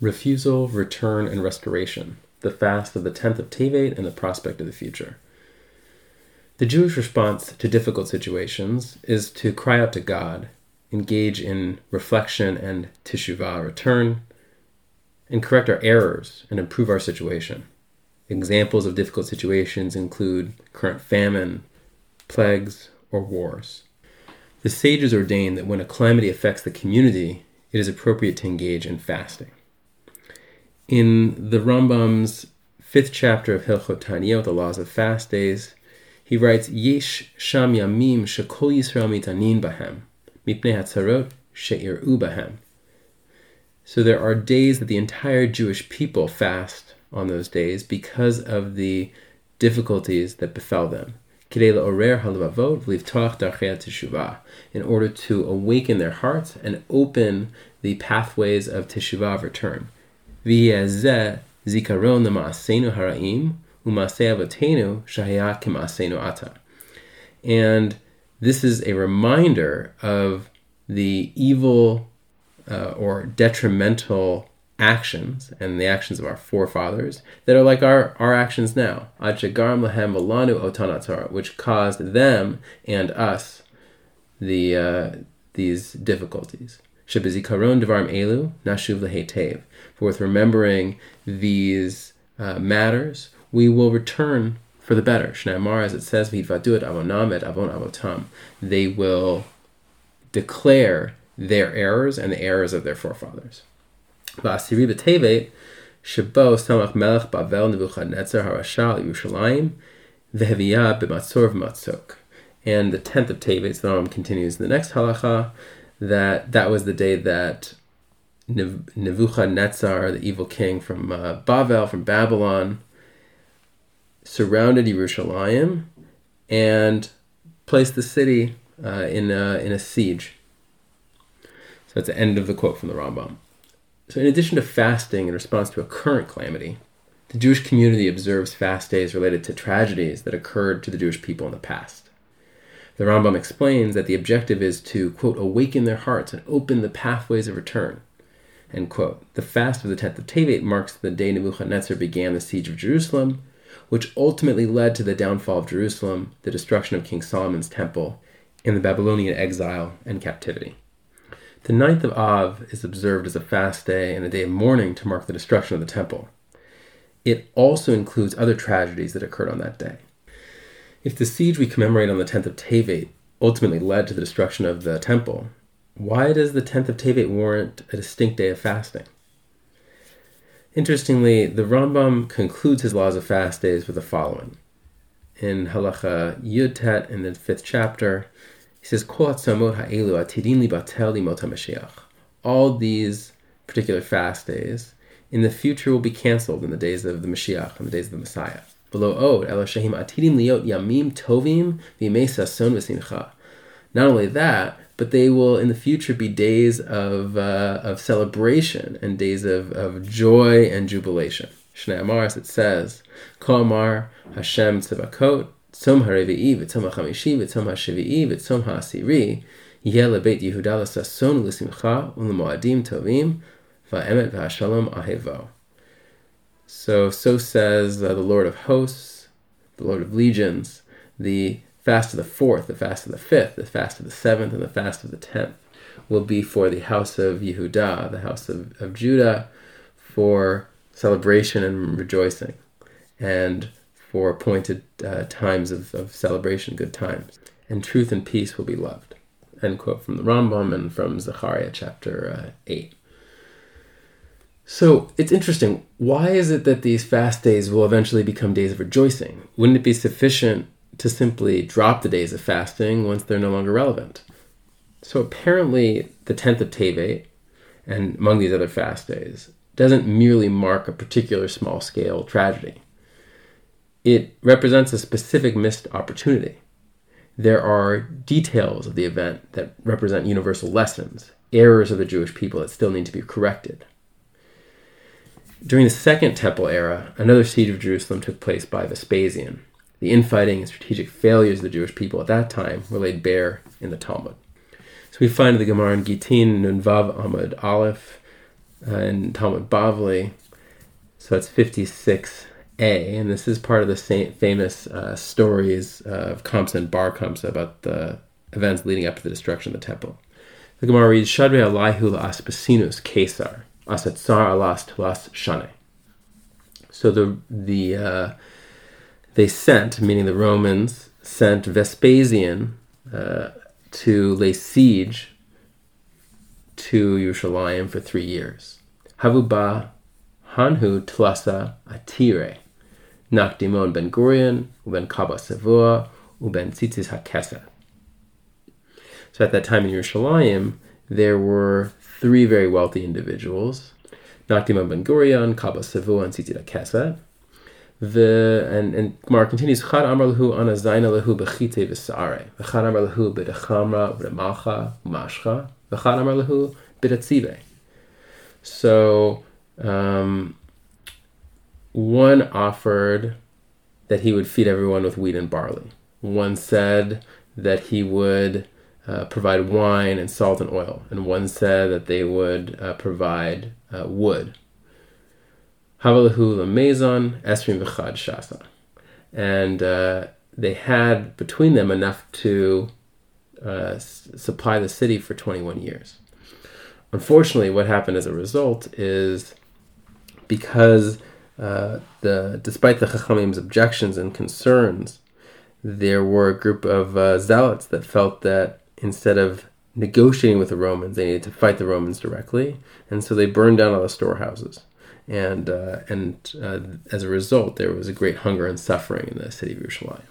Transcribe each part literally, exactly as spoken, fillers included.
Refusal, Return, and Restoration, the fast of the tenth of Tevet and the prospect of the future. The Jewish response to difficult situations is to cry out to God, engage in reflection and teshuvah, return, and correct our errors and improve our situation. Examples of difficult situations include current famine, plagues, or wars. The sages ordain that when a calamity affects the community, it is appropriate to engage in fasting. In the Rambam's fifth chapter of Hilchot Taniyot, the Laws of Fast Days, he writes, Yesh sham yamim shekol Yisrael mitanin bahem, mipnei hatzarot she'ir'u bahem. So there are days that the entire Jewish people fast on those days because of the difficulties that befell them, in order to awaken their hearts and open the pathways of teshuvah of return. And this is a reminder of the evil uh, or detrimental actions and the actions of our forefathers that are like our, our actions now, which caused them and us the uh, these difficulties. For with remembering these uh, matters, we will return for the better. As it says, they will declare their errors and the errors of their forefathers. V'asiri b'tevet, shebo samach melech Bavel Nebuchadnezzar harasha al Yerushalayim, v'heviyah b'matzor v'matzok. And the tenth of Tevet, so the Rambam continues in the next halacha, that that was the day that Nebuchadnezzar, the evil king from uh, Bavel, from Babylon, surrounded Yerushalayim and placed the city uh, in, a, in a siege. So that's the end of the quote from the Rambam. So in addition to fasting in response to a current calamity, the Jewish community observes fast days related to tragedies that occurred to the Jewish people in the past. The Rambam explains that the objective is to, quote, awaken their hearts and open the pathways of return, end quote. The fast of the tenth of Tevet marks the day Nebuchadnezzar began the siege of Jerusalem, which ultimately led to the downfall of Jerusalem, the destruction of King Solomon's temple, and the Babylonian exile and captivity. The ninth of Av is observed as a fast day and a day of mourning to mark the destruction of the temple. It also includes other tragedies that occurred on that day. If the siege we commemorate on the tenth of Tevet ultimately led to the destruction of the temple, why does the tenth of Tevet warrant a distinct day of fasting? Interestingly, the Rambam concludes his Laws of Fast Days with the following. In Halacha Yud-Tet, in the fifth chapter, he says, all these particular fast days in the future will be cancelled in the days of the Mashiach, in the days of the Messiah. Not only that, but they will in the future be days of uh, of celebration and days of, of joy and jubilation. As it says, K'amar Hashem Tzavakot, Tzom haRevi'i v'tzom haChamishi v'tzom haShevi'i v'tzom haAsiri yeh lebeit Yehuda l'sason l'simcha u'lemoadim tovim va'emet v'hashalom ahevo. So, so says uh, the Lord of Hosts, the Lord of Legions, the fast of the fourth, the fast of the fifth, the fast of the seventh, and the fast of the tenth will be for the house of Yehuda, the house of, of Judah, for celebration and rejoicing, and for appointed uh, times of, of celebration, good times. And truth and peace will be loved. End quote from the Rambam and from Zechariah chapter uh, eight. So it's interesting. Why is it that these fast days will eventually become days of rejoicing? Wouldn't it be sufficient to simply drop the days of fasting once they're no longer relevant? So apparently the tenth of Tevet, and among these other fast days, doesn't merely mark a particular small-scale tragedy. It represents a specific missed opportunity. There are details of the event that represent universal lessons, errors of the Jewish people that still need to be corrected. During the Second Temple era, another siege of Jerusalem took place by Vespasian. The infighting and strategic failures of the Jewish people at that time were laid bare in the Talmud. So we find in the Gemara in Gittin, Nun Vav Amud Aleph, uh, in Talmud Bavli. So it's fifty-six A, and this is part of the same famous uh, stories of Kamsa and Bar Kamsa about the events leading up to the destruction of the temple. The Gemara reads, Shadrei Alayhu la'aspasinus Kesar, asatzar alas tulas shane. So the the uh, they sent, meaning the Romans, sent Vespasian uh, to lay siege to Yerushalayim for three years. Havuba Hanhu Tlasa Atire, Nakdimon ben Gurion, Uben Kalba Savua, Uben Tzitzit HaKesset. So at that time in Yerushalayim, there were three very wealthy individuals, Nakdimon ben Gurion, Kalba Savua, and Tzitzit HaKesset. The and and Mark continues, Chad Amar Lahu Ana Zaina Lahu Bechite V'Saare, Chad Amar Lahu B'Dechamra V'Demacha Mashcha, Chad Amar Lahu B'Datzive. So Um, one offered that he would feed everyone with wheat and barley. One said that he would uh, provide wine and salt and oil. And one said that they would uh, provide uh, wood. Havalahu lemezon esrim v'chad shasa. And uh, they had between them enough to uh, s- supply the city for twenty-one years. Unfortunately, what happened as a result is, because uh, the despite the Chachamim's objections and concerns, there were a group of uh, zealots that felt that instead of negotiating with the Romans, they needed to fight the Romans directly, and so they burned down all the storehouses. And uh, and uh, as a result, there was a great hunger and suffering in the city of Yerushalayim.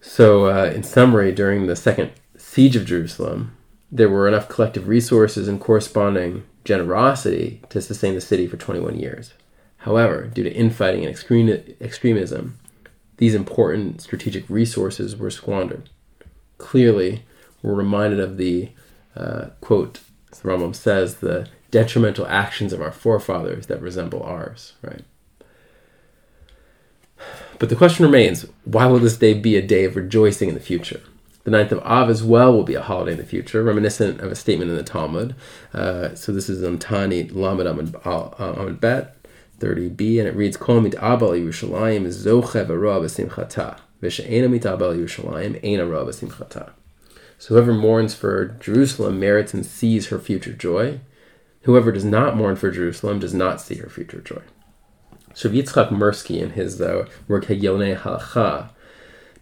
So, uh, in summary, during the second siege of Jerusalem, there were enough collective resources and corresponding generosity to sustain the city for twenty-one years. However, due to infighting and extreme, extremism, these important strategic resources were squandered. Clearly, we're reminded of the, uh, quote, as the Rambam says, the detrimental actions of our forefathers that resemble ours, right? But the question remains, why will this day be a day of rejoicing in the future? The ninth of Av as well will be a holiday in the future, reminiscent of a statement in the Talmud. Uh, so this is on Tanit Lamed Amud Bet thirty B, and it reads, Kol mit'abel Yerushalayim zoche v'roa b'simchata, v'she'ena mit'abel Yerushalayim ena roa b'simchata. So whoever mourns for Jerusalem merits and sees her future joy. Whoever does not mourn for Jerusalem does not see her future joy. So Yitzchak Mirsky, in his uh, work Hegyonei Halacha,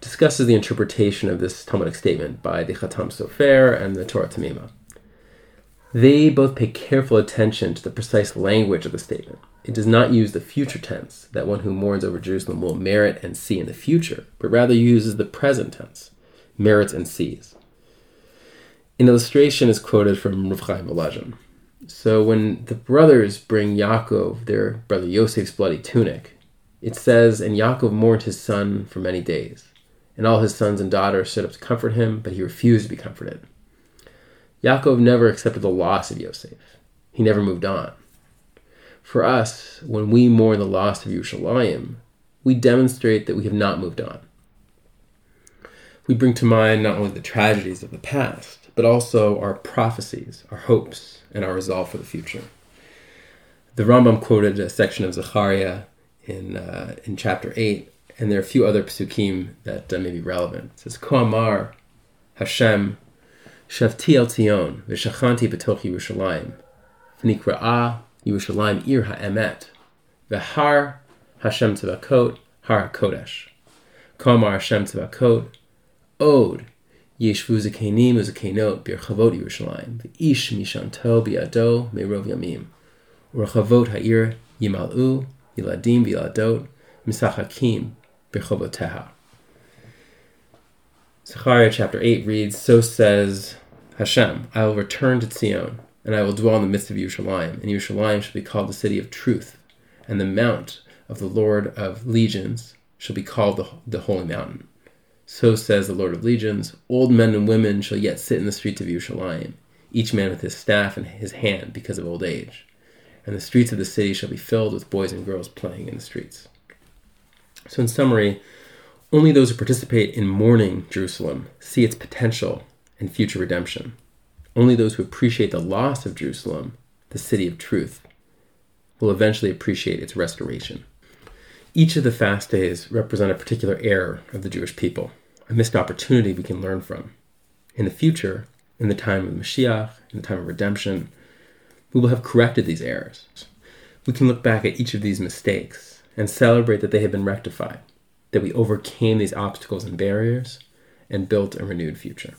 discusses the interpretation of this Talmudic statement by the Chatam Sofer and the Torah Temima. They both pay careful attention to the precise language of the statement. It does not use the future tense, that one who mourns over Jerusalem will merit and see in the future, but rather uses the present tense, merits and sees. An illustration is quoted from Rav Chaim Elijah. So when the brothers bring Yaakov, their brother Yosef's bloody tunic, it says, and Yaakov mourned his son for many days. And all his sons and daughters stood up to comfort him, but he refused to be comforted. Yaakov never accepted the loss of Yosef. He never moved on. For us, when we mourn the loss of Yerushalayim, we demonstrate that we have not moved on. We bring to mind not only the tragedies of the past, but also our prophecies, our hopes, and our resolve for the future. The Rambam quoted a section of Zechariah in uh, in chapter eight, and there are a few other psukim that uh, may be relevant. It says, Ko amar Hashem, Shavti el Tzion, v'shachanti b'toch Yerushalayim, v'nikra'ah Yerushalayim ir ha'emet, v'har Hashem tzavakot, har ha'kodesh. Ko amar Hashem tzavakot, od yeshvu zakenim uzakenot b'rchavot Yerushalayim, v'ish mishanto b'yado me'rov yamim, u'rchavot ha'ir yimal'u, yiladim v'iladot, misachakim. Zechariah chapter eight reads, So says Hashem, I will return to Zion, and I will dwell in the midst of Yerushalayim, and Yerushalayim shall be called the city of truth, and the mount of the Lord of legions shall be called the, the holy mountain. So says the Lord of legions, old men and women shall yet sit in the streets of Yerushalayim, each man with his staff in his hand because of old age, and the streets of the city shall be filled with boys and girls playing in the streets. So in summary, only those who participate in mourning Jerusalem see its potential and future redemption. Only those who appreciate the loss of Jerusalem the city of truth, will eventually appreciate its restoration. Each of the fast days represent a particular error of the Jewish people, a missed opportunity we can learn from. In the future, in the time of Mashiach, in the time of redemption, we will have corrected these errors. We can look back at each of these mistakes and celebrate that they have been rectified, that we overcame these obstacles and barriers and built a renewed future.